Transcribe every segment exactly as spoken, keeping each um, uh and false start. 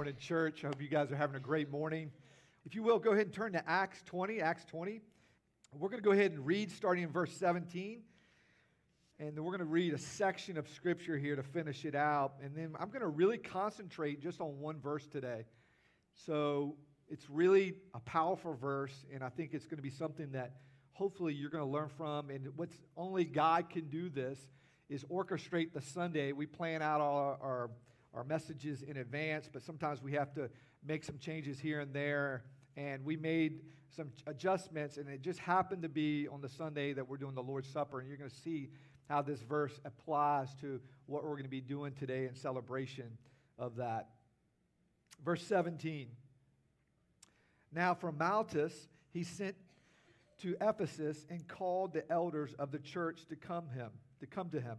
morning, church. I hope you guys are having a great morning. If you will, go ahead and turn to Acts twenty. Acts twenty. We're going to go ahead and read starting in verse seventeen. And then we're going to read a section of Scripture here to finish it out. And then I'm going to really concentrate just on one verse today. So it's really a powerful verse, and I think it's going to be something that hopefully you're going to learn from. And what's only God can do this is orchestrate the Sunday. We plan out all our... our our messages in advance, but sometimes we have to make some changes here and there, and we made some adjustments, and it just happened to be on the Sunday that we're doing the Lord's Supper, and you're going to see how this verse applies to what we're going to be doing today in celebration of that. Verse seventeen, now from Maltus he sent to Ephesus and called the elders of the church to come him, to come to him.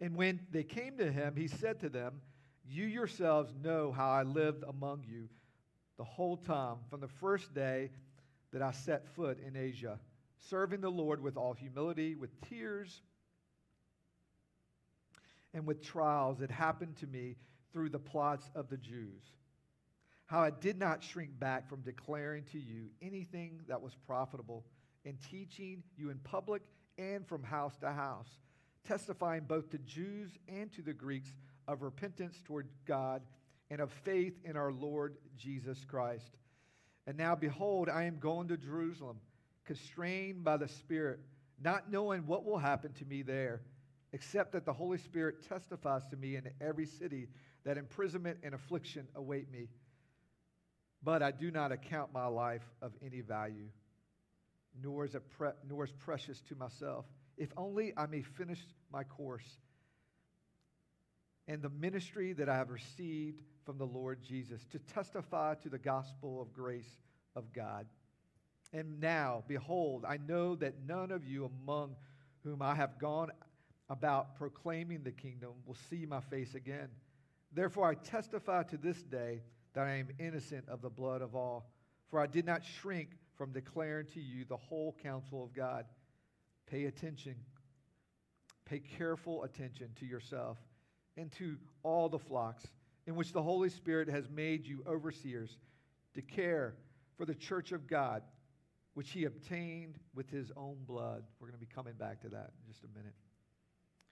And when they came to him, he said to them, "You yourselves know how I lived among you the whole time, from the first day that I set foot in Asia, serving the Lord with all humility, with tears, and with trials that happened to me through the plots of the Jews. How I did not shrink back from declaring to you anything that was profitable, and teaching you in public and from house to house, testifying both to Jews and to the Greeks of repentance toward God and of faith in our Lord Jesus Christ. And now, behold, I am going to Jerusalem, constrained by the Spirit, not knowing what will happen to me there, except that the Holy Spirit testifies to me in every city that imprisonment and affliction await me. But I do not account my life of any value, nor is, a pre- nor is precious to myself, if only I may finish my course and the ministry that I have received from the Lord Jesus, to testify to the gospel of grace of God. And now, behold, I know that none of you among whom I have gone about proclaiming the kingdom will see my face again. Therefore I testify to this day that I am innocent of the blood of all, for I did not shrink from declaring to you the whole counsel of God. Pay attention, pay careful attention to yourself and to all the flocks in which the Holy Spirit has made you overseers, to care for the church of God, which he obtained with his own blood." We're going to be coming back to that in just a minute.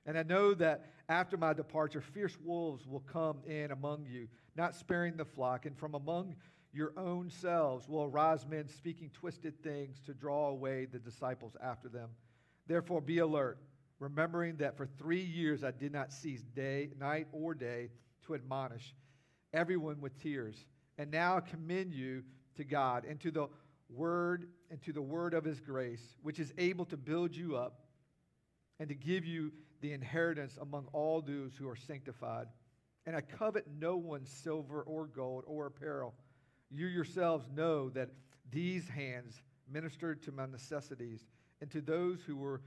"And I know that after my departure, fierce wolves will come in among you, not sparing the flock, and from among your own selves will arise men speaking twisted things to draw away the disciples after them. Therefore be alert, remembering that for three years I did not cease day, night or day to admonish everyone with tears. And now I commend you to God and to the word and to the word of his grace, which is able to build you up and to give you the inheritance among all those who are sanctified. And I covet no one's silver or gold or apparel. You yourselves know that these hands ministered to my necessities and to those who were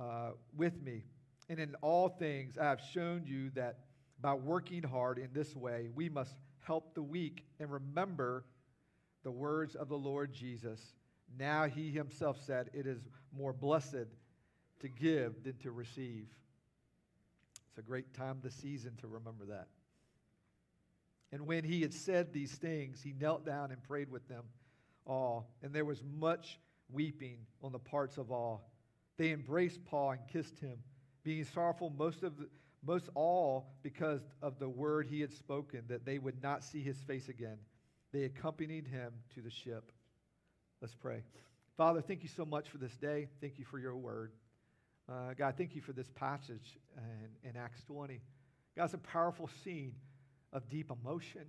uh, with me. And in all things I have shown you that by working hard in this way, we must help the weak and remember the words of the Lord Jesus. Now he himself said, it is more blessed to give than to receive." It's a great time this season to remember that. "And when he had said these things, he knelt down and prayed with them all. And there was much weeping on the parts of all. They embraced Paul and kissed him, being sorrowful most of the, most all because of the word he had spoken, that they would not see his face again. They accompanied him to the ship." Let's pray. Father, thank you so much for this day. Thank you for your word. Uh, God, thank you for this passage in, in Acts twenty. God, it's a powerful scene of deep emotion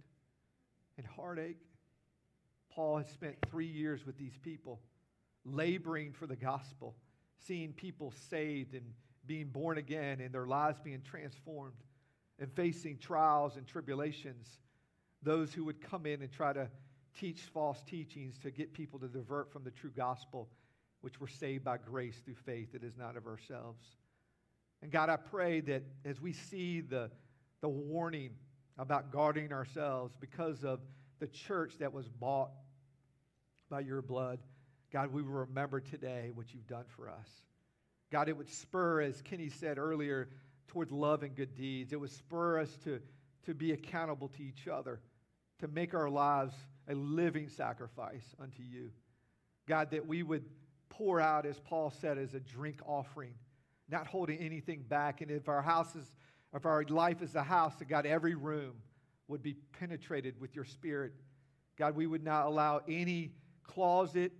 and heartache. Paul had spent three years with these people, laboring for the gospel, seeing people saved and being born again and their lives being transformed, and facing trials and tribulations, those who would come in and try to teach false teachings to get people to divert from the true gospel, which we're saved by grace through faith that is not of ourselves. And God, I pray that as we see the, the warning about guarding ourselves because of the church that was bought by your blood, God, we will remember today what you've done for us. God, it would spur, as Kenny said earlier, towards love and good deeds. It would spur us to, to be accountable to each other to make our lives a living sacrifice unto you. God, that we would pour out, as Paul said, as a drink offering, not holding anything back. And if our house is, if our life is a house, that God, every room would be penetrated with your Spirit. God, we would not allow any closet,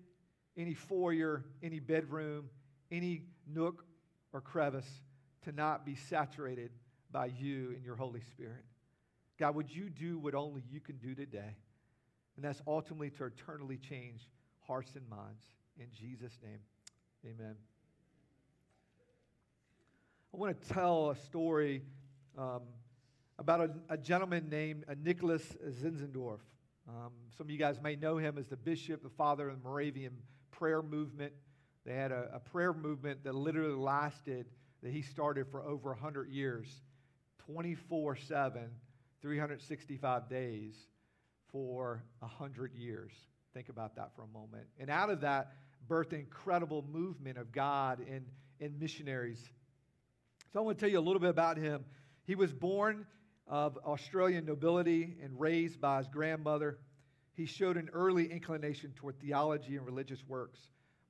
any foyer, any bedroom, any nook or crevice to not be saturated by you and your Holy Spirit. God, would you do what only you can do today? And that's ultimately to eternally change hearts and minds. In Jesus' name, amen. I want to tell a story um, about a, a gentleman named Nicholas Zinzendorf. Um, some of you guys may know him as the bishop, the father of the Moravian prayer movement. They had a, a prayer movement that literally lasted, that he started for over one hundred years, twenty-four seven, three hundred sixty-five days for one hundred years. Think about that for a moment. And out of that birthed an incredible movement of God and, and missionaries. So I want to tell you a little bit about him. He was born of Australian nobility and raised by his grandmother. He showed an early inclination toward theology and religious works.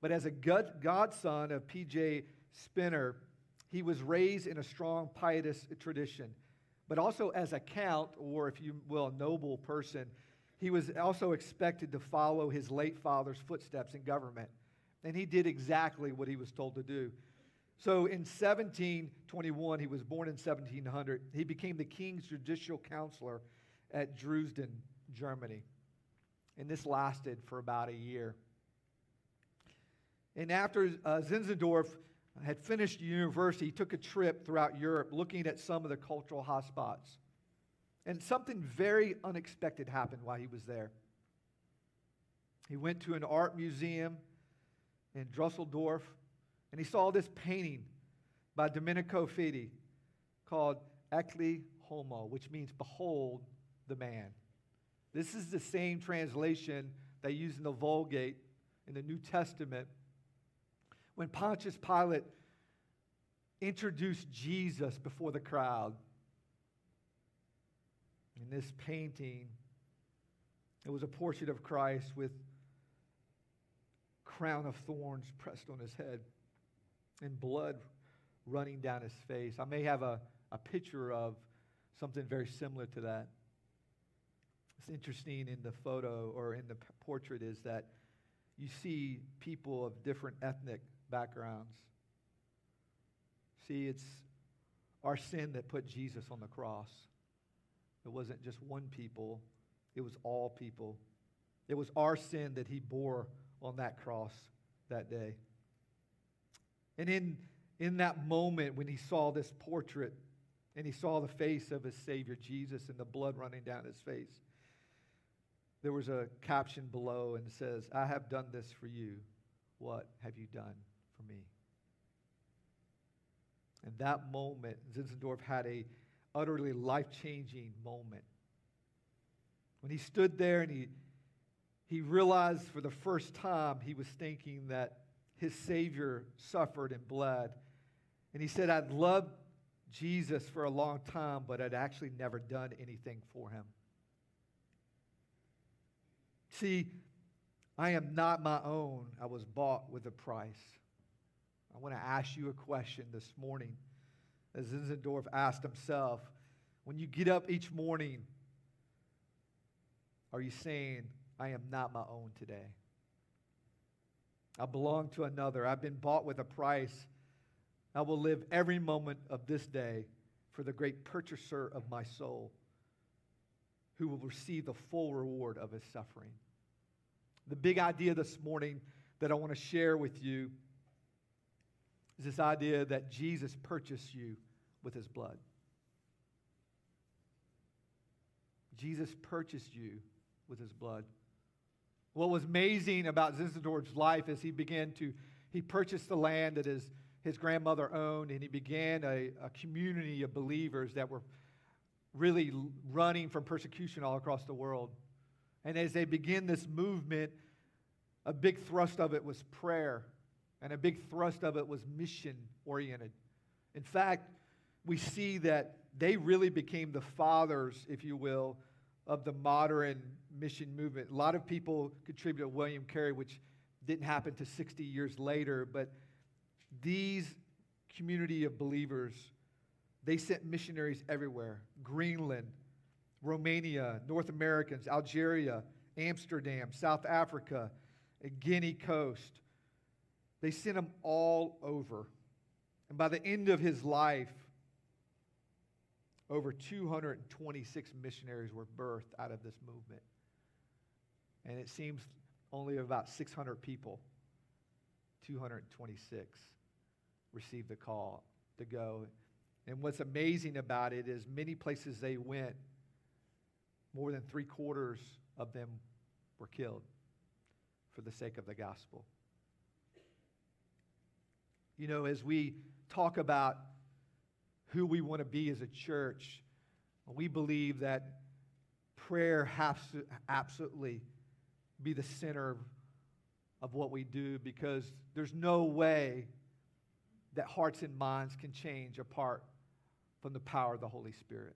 But as a godson of P J Spinner, he was raised in a strong pietist tradition. But also as a count, or if you will, a noble person, he was also expected to follow his late father's footsteps in government. And he did exactly what he was told to do. So in seventeen twenty-one, he was born in seventeen hundred. He became the king's judicial counselor at Dresden, Germany. And this lasted for about a year. And after uh, Zinzendorf had finished university, he took a trip throughout Europe looking at some of the cultural hotspots. And something very unexpected happened while he was there. He went to an art museum in Düsseldorf, and he saw this painting by Domenico Fetti called Ecce Homo, which means behold the man. This is the same translation they use in the Vulgate in the New Testament when Pontius Pilate introduced Jesus before the crowd. In this painting, it was a portrait of Christ with a crown of thorns pressed on his head and blood running down his face. I may have a, a picture of something very similar to that. What's interesting in the photo or in the portrait is that you see people of different ethnic backgrounds. See, it's our sin that put Jesus on the cross. It wasn't just one people. It was all people. It was our sin that he bore on that cross that day. And in, in that moment when he saw this portrait and he saw the face of his Savior Jesus and the blood running down his face, there was a caption below and it says, "I have done this for you. What have you done for me?" In that moment, Zinzendorf had a utterly life-changing moment. When he stood there and he, he realized for the first time he was thinking that his Savior suffered and bled. And he said, "I'd loved Jesus for a long time, but I'd actually never done anything for him. See, I am not my own. I was bought with a price." I want to ask you a question this morning. As Zinzendorf asked himself, when you get up each morning, are you saying, "I am not my own today. I belong to another. I've been bought with a price. I will live every moment of this day for the great purchaser of my soul, who will receive the full reward of his suffering." The big idea this morning that I want to share with you is this idea that Jesus purchased you with his blood. Jesus purchased you with his blood. What was amazing about Zinzendorf's life is he began to, he purchased the land that his, his grandmother owned, and he began a, a community of believers that were really running from persecution all across the world. And as they began this movement, a big thrust of it was prayer. And a big thrust of it was mission-oriented. In fact, we see that they really became the fathers, if you will, of the modern mission movement. A lot of people contributed to William Carey, which didn't happen to sixty years later, but these community of believers, they sent missionaries everywhere. Greenland, Romania, North Americans, Algeria, Amsterdam, South Africa, Guinea Coast. They sent him all over. And by the end of his life, over two hundred twenty-six missionaries were birthed out of this movement. And it seems only about six hundred people, two hundred twenty-six, received the call to go. And what's amazing about it is many places they went, more than three quarters of them were killed for the sake of the gospel. You know, as we talk about who we want to be as a church, we believe that prayer has to absolutely be the center of what we do, because there's no way that hearts and minds can change apart from the power of the Holy Spirit.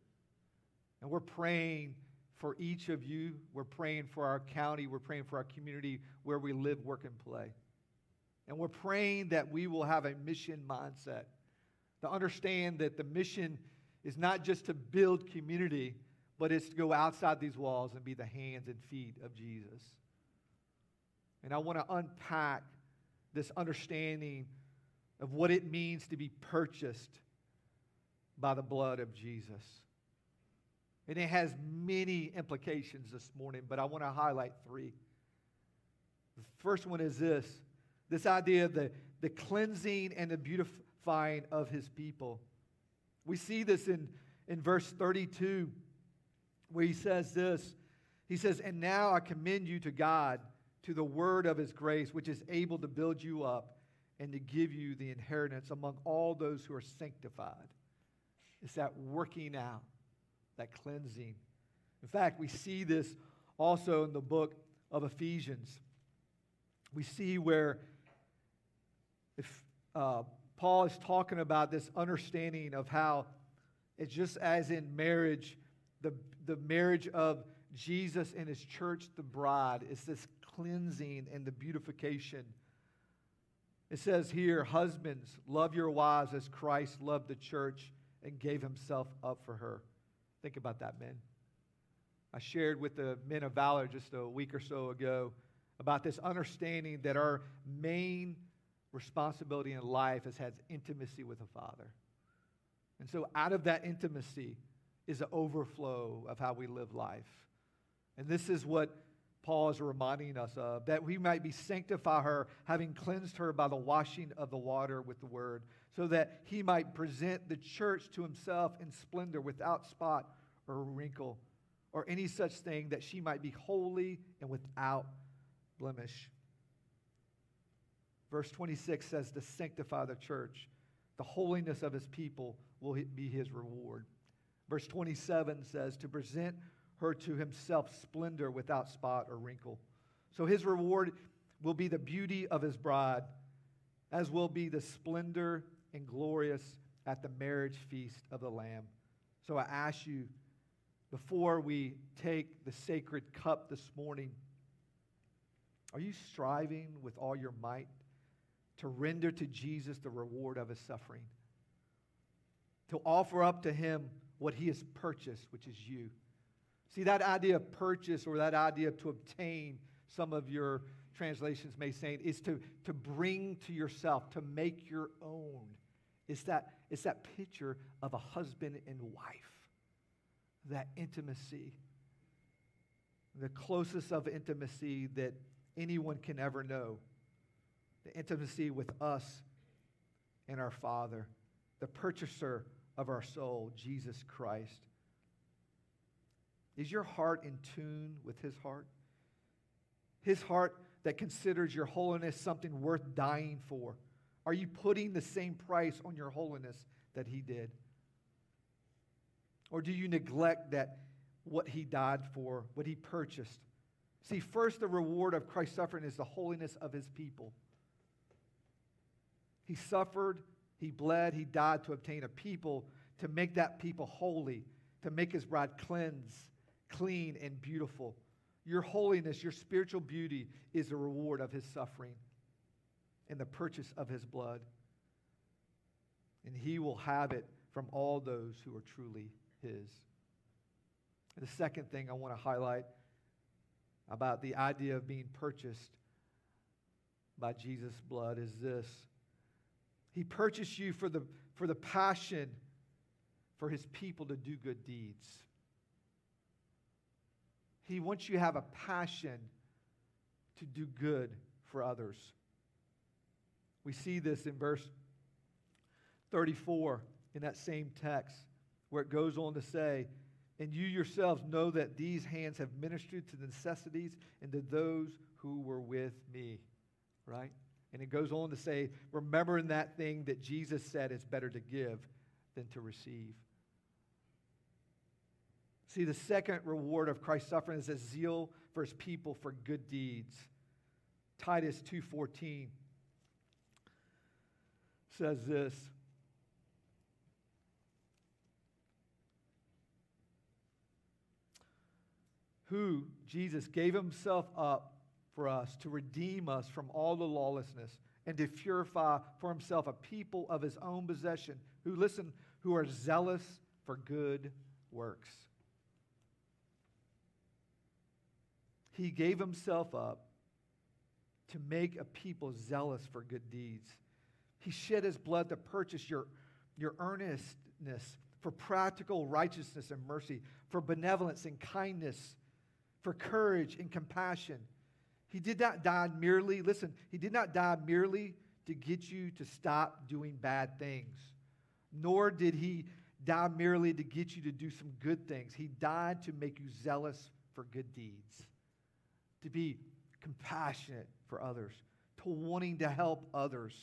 And we're praying for each of you. We're praying for our county. We're praying for our community where we live, work, and play. And we're praying that we will have a mission mindset, to understand that the mission is not just to build community, but it's to go outside these walls and be the hands and feet of Jesus. And I want to unpack this understanding of what it means to be purchased by the blood of Jesus. And it has many implications this morning, but I want to highlight three. The first one is this, this idea of the, the cleansing and the beautifying of his people. We see this in, in verse thirty-two, where he says this. He says, "And now I commend you to God, to the word of his grace, which is able to build you up and to give you the inheritance among all those who are sanctified." It's that working out, that cleansing. In fact, we see this also in the book of Ephesians. We see where if, uh, Paul is talking about this understanding of how it's just as in marriage, the, the marriage of Jesus and his church, the bride, is this cleansing and the beautification. It says here, "Husbands, love your wives as Christ loved the church and gave himself up for her." Think about that, men. I shared with the Men of Valor just a week or so ago about this understanding that our main responsibility in life is has intimacy with the Father. And so out of that intimacy is an overflow of how we live life. And this is what Paul is reminding us of, that we might be sanctify her, having cleansed her by the washing of the water with the word, so that he might present the church to himself in splendor, without spot or wrinkle or any such thing, that she might be holy and without blemish. Verse twenty-six says to sanctify the church. The holiness of his people will be his reward. Verse twenty-seven says to present her to himself splendor, without spot or wrinkle. So his reward will be the beauty of his bride, as will be the splendor and glorious at the marriage feast of the Lamb. So I ask you, before we take the sacred cup this morning, are you striving with all your might to render to Jesus the reward of his suffering? To offer up to him what he has purchased, which is you. See, that idea of purchase, or that idea to obtain, some of your translations may say it, is to, to bring to yourself, to make your own. It's that, it's that picture of a husband and wife, that intimacy, the closest of intimacy that anyone can ever know, the intimacy with us and our Father, the purchaser of our soul, Jesus Christ. Is your heart in tune with his heart? His heart that considers your holiness something worth dying for. Are you putting the same price on your holiness that he did? Or do you neglect that what he died for, what he purchased? See, first, the reward of Christ's suffering is the holiness of his people. He suffered, he bled, he died to obtain a people, to make that people holy, to make his bride cleansed clean, and beautiful. Your holiness, your spiritual beauty is the reward of his suffering and the purchase of his blood. And he will have it from all those who are truly his. The second thing I want to highlight about the idea of being purchased by Jesus' blood is this. He purchased you for the, for the passion for his people to do good deeds. He wants you to have a passion to do good for others. We see this in verse thirty-four in that same text where it goes on to say, and you yourselves know that these hands have ministered to the necessities and to those who were with me. Right? And it goes on to say, remembering that thing that Jesus said, it's better to give than to receive. See, the second reward of Christ's suffering is his zeal for his people for good deeds. Titus two fourteen says this. Who, Jesus, gave himself up for us to redeem us from all the lawlessness and to purify for himself a people of his own possession who, listen, who are zealous for good works. He gave himself up to make a people zealous for good deeds. He shed his blood to purchase your, your earnestness for practical righteousness and mercy, for benevolence and kindness, for courage and compassion. He did not die merely, listen, he did not die merely to get you to stop doing bad things, nor did he die merely to get you to do some good things. He died to make you zealous for good deeds, to be compassionate for others, to wanting to help others.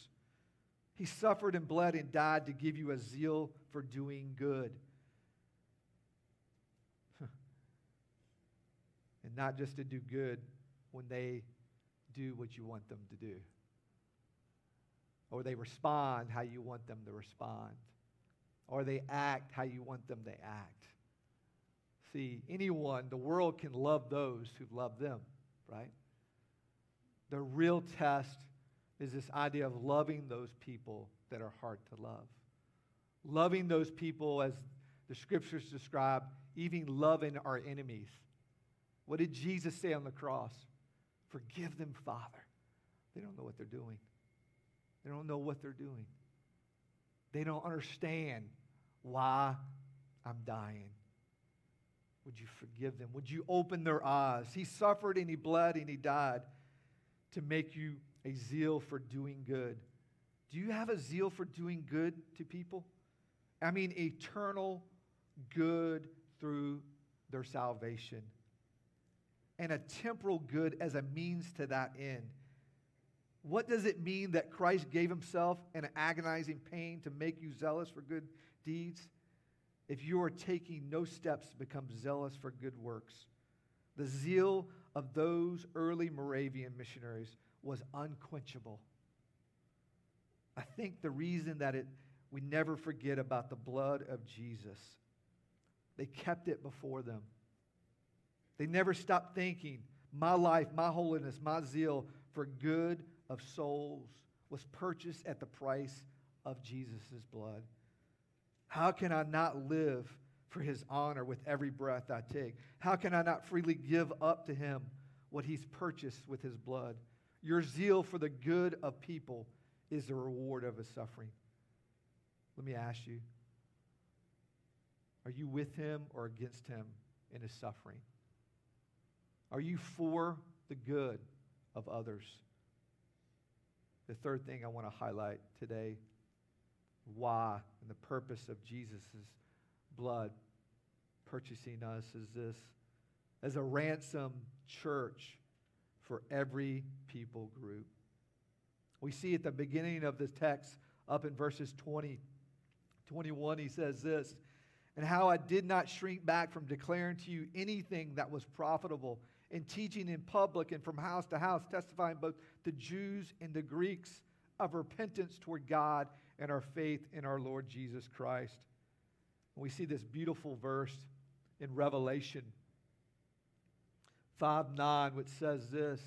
He suffered and bled and died to give you a zeal for doing good. And not just to do good when they do what you want them to do, or they respond how you want them to respond, or they act how you want them to act. See, anyone, the world can love those who love them, right? The real test is this idea of loving those people that are hard to love. Loving those people, as the scriptures describe, even loving our enemies. What did Jesus say on the cross? Forgive them, Father. They don't know what they're doing. They don't know what they're doing. They don't understand why I'm dying. Would you forgive them? Would you open their eyes? He suffered and he bled and he died to make you a zeal for doing good. Do you have a zeal for doing good to people? I mean, eternal good through their salvation, and a temporal good as a means to that end. What does it mean that Christ gave himself in agonizing pain to make you zealous for good deeds? If you are taking no steps to become zealous for good works, the zeal of those early Moravian missionaries was unquenchable. I think the reason that it we never forget about the blood of Jesus, they kept it before them. They never stopped thinking, my life, my holiness, my zeal for good of souls was purchased at the price of Jesus' blood. How can I not live for his honor with every breath I take? How can I not freely give up to him what he's purchased with his blood? Your zeal for the good of people is the reward of his suffering. Let me ask you, are you with him or against him in his suffering? Are you for the good of others? The third thing I want to highlight today, why and the purpose of Jesus' blood purchasing us is this, as a ransom church for every people group. We see at the beginning of this text, up in verses twenty, twenty-one, he says this, and how I did not shrink back from declaring to you anything that was profitable, and teaching in public and from house to house, testifying both the Jews and the Greeks of repentance toward God and our faith in our Lord Jesus Christ. And we see this beautiful verse in Revelation five nine, which says this: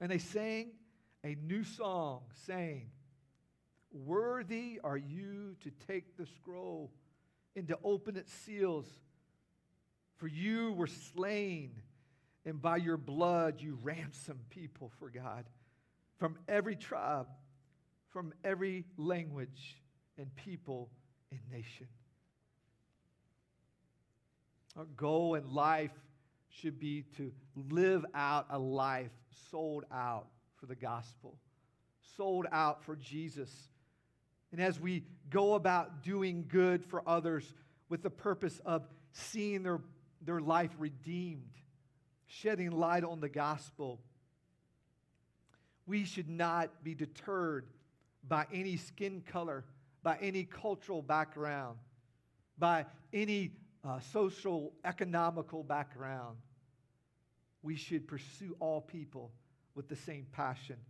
"And they sang a new song, saying, 'Worthy are you to take the scroll and to open its seals, for you were slain, and by your blood you ransomed people for God from every tribe, from every language and people and nation.'" Our goal in life should be to live out a life sold out for the gospel, sold out for Jesus. And as we go about doing good for others with the purpose of seeing their, their life redeemed, shedding light on the gospel, we should not be deterred by any skin color, by any cultural background, by any Uh, social, economical background. We should pursue all people with the same passion.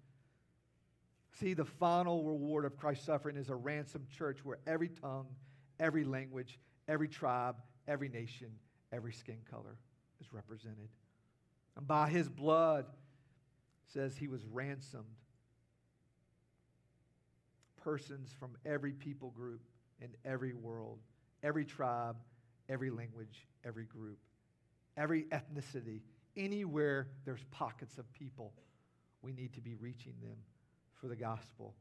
See, the final reward of Christ's suffering is a ransomed church where every tongue, every language, every tribe, every nation, every skin color is represented. And by his blood, it says he was ransomed. Persons from every people group in every world, every tribe, every language, every group, every ethnicity, anywhere there's pockets of people, we need to be reaching them for the gospel.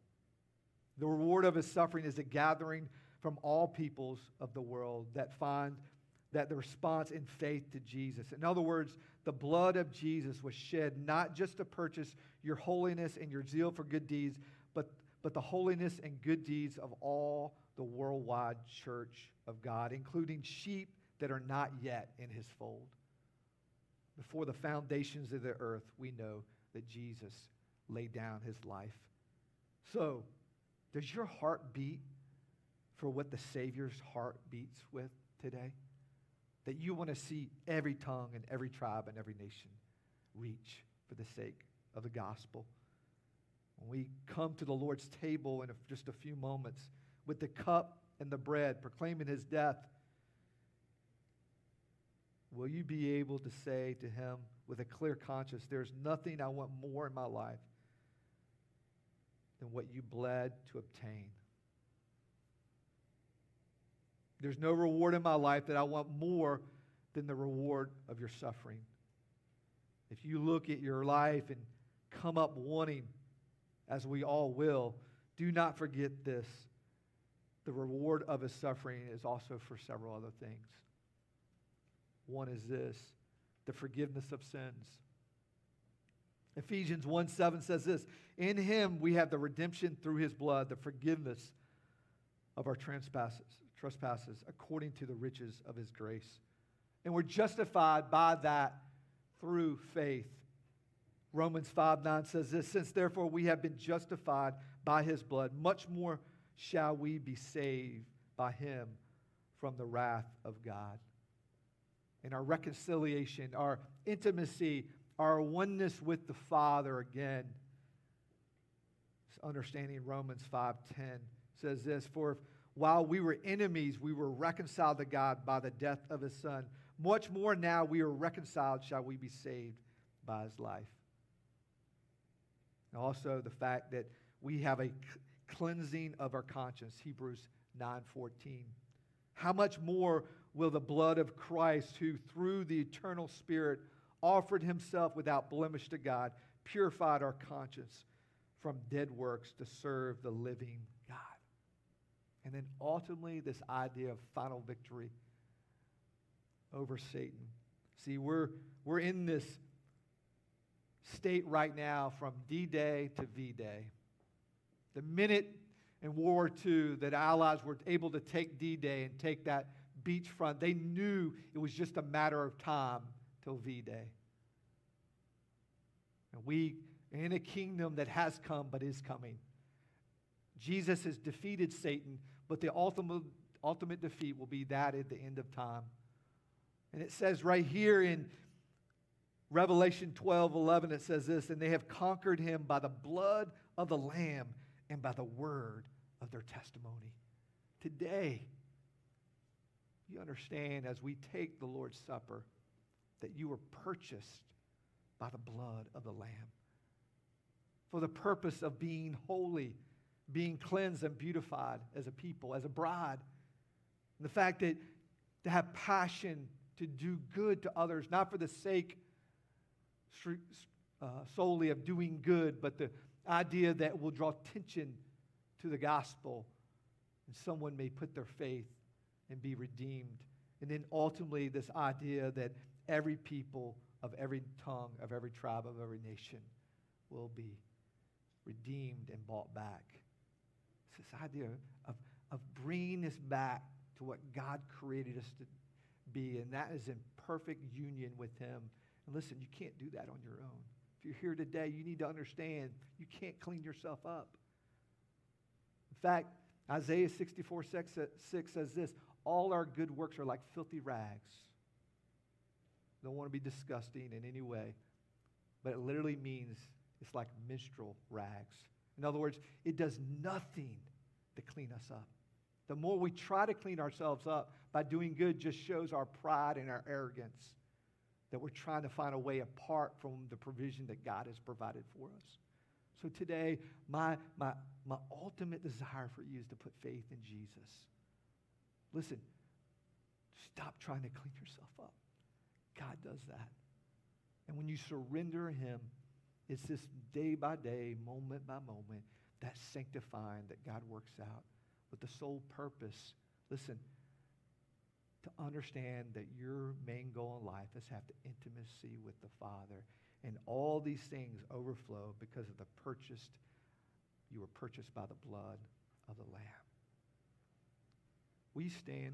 The reward of his suffering is a gathering from all peoples of the world that find that the response in faith to Jesus. In other words, the blood of Jesus was shed not just to purchase your holiness and your zeal for good deeds, but, but the holiness and good deeds of all the worldwide church of God, including sheep that are not yet in his fold. Before the foundations of the earth, we know that Jesus laid down his life. So, does your heart beat for what the Savior's heart beats with today? That you want to see every tongue and every tribe and every nation reach for the sake of the gospel? When we come to the Lord's table in just a few moments, with the cup and the bread, proclaiming his death, will you be able to say to him with a clear conscience, "There's nothing I want more in my life than what you bled to obtain. There's no reward in my life that I want more than the reward of your suffering." If you look at your life and come up wanting, as we all will, do not forget this: the reward of his suffering is also for several other things. One is this: the forgiveness of sins. Ephesians one seven says this: "In him we have the redemption through his blood, the forgiveness of our trespasses, trespasses according to the riches of his grace." And we're justified by that through faith. Romans five nine says this: "Since therefore we have been justified by his blood, much more shall we be saved by him from the wrath of God." And our reconciliation, our intimacy, our oneness with the Father, again, understanding Romans five ten says this: "For if while we were enemies, we were reconciled to God by the death of his Son, much more now we are reconciled, shall we be saved by his life." And also the fact that we have a cleansing of our conscience, Hebrews nine fourteen. "How much more will the blood of Christ, who through the eternal Spirit offered himself without blemish to God, purified our conscience from dead works to serve the living God." And then ultimately, this idea of final victory over Satan. See, we're, we're in this state right now from D-Day to V-Day. The minute in World War Two that Allies were able to take D-Day and take that beachfront, they knew it was just a matter of time till V-Day. And we are in a kingdom that has come but is coming. Jesus has defeated Satan, but the ultimate, ultimate defeat will be that at the end of time. And it says right here in Revelation twelve eleven, it says this: "And they have conquered him by the blood of the Lamb and by the word of their testimony." Today, you understand, as we take the Lord's Supper, that you were purchased by the blood of the Lamb for the purpose of being holy, being cleansed and beautified as a people, as a bride. And the fact that to have passion to do good to others, not for the sake uh, solely of doing good, but the idea that will draw attention to the gospel and someone may put their faith and be redeemed. And then ultimately this idea that every people of every tongue, of every tribe, of every nation will be redeemed and bought back. It's this idea of, of bringing us back to what God created us to be, and that is in perfect union with Him. And listen, you can't do that on your own. If you're here today, you need to understand you can't clean yourself up. In fact, Isaiah sixty-four six says this, all our good works are like filthy rags. Don't want to be disgusting in any way, but it literally means it's like menstrual rags. In other words, it does nothing to clean us up. The more we try to clean ourselves up by doing good just shows our pride and our arrogance that we're trying to find a way apart from the provision that God has provided for us. So today, my, my, my ultimate desire for you is to put faith in Jesus. Listen, stop trying to clean yourself up. God does that. And when you surrender Him, it's this day by day, moment by moment, that sanctifying that God works out with the sole purpose, listen, to understand that your main goal in life is to have the intimacy with the Father. And all these things overflow because of the purchased, you were purchased by the blood of the Lamb. Will you stand?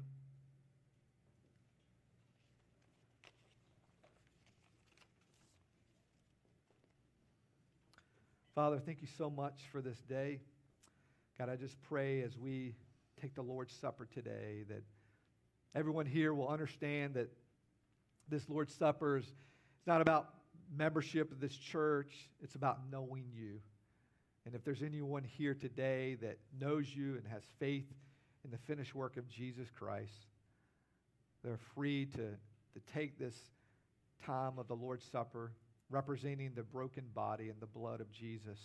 Father, thank you so much for this day. God, I just pray as we take the Lord's Supper today that everyone here will understand that this Lord's Supper is not about membership of this church. It's about knowing you. And if there's anyone here today that knows you and has faith in the finished work of Jesus Christ, they're free to, to take this time of the Lord's Supper, representing the broken body and the blood of Jesus.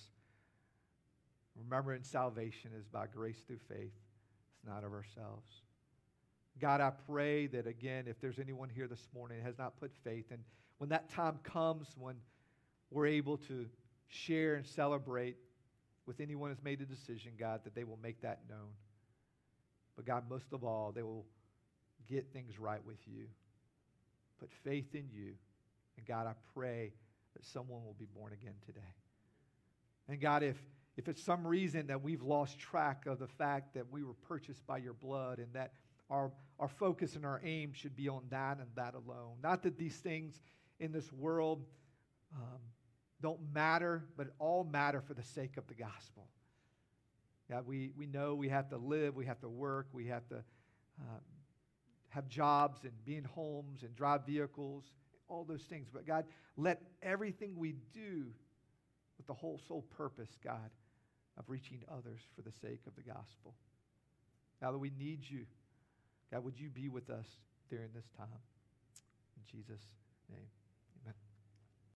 Remembering salvation is by grace through faith. It's not of ourselves. God, I pray that, again, if there's anyone here this morning that has not put faith, and when that time comes when we're able to share and celebrate with anyone who's made a decision, God, that they will make that known. But God, most of all, they will get things right with you. Put faith in you. And God, I pray that someone will be born again today. And God, if, if it's some reason that we've lost track of the fact that we were purchased by your blood and that our, our focus and our aim should be on that and that alone. Not that these things in this world um, don't matter, but it all matter for the sake of the gospel. God, we, we know we have to live, we have to work, we have to uh, have jobs and be in homes and drive vehicles, all those things. But God, let everything we do with the whole sole purpose, God, of reaching others for the sake of the gospel. Now that we need you, God, would you be with us during this time? In Jesus' name.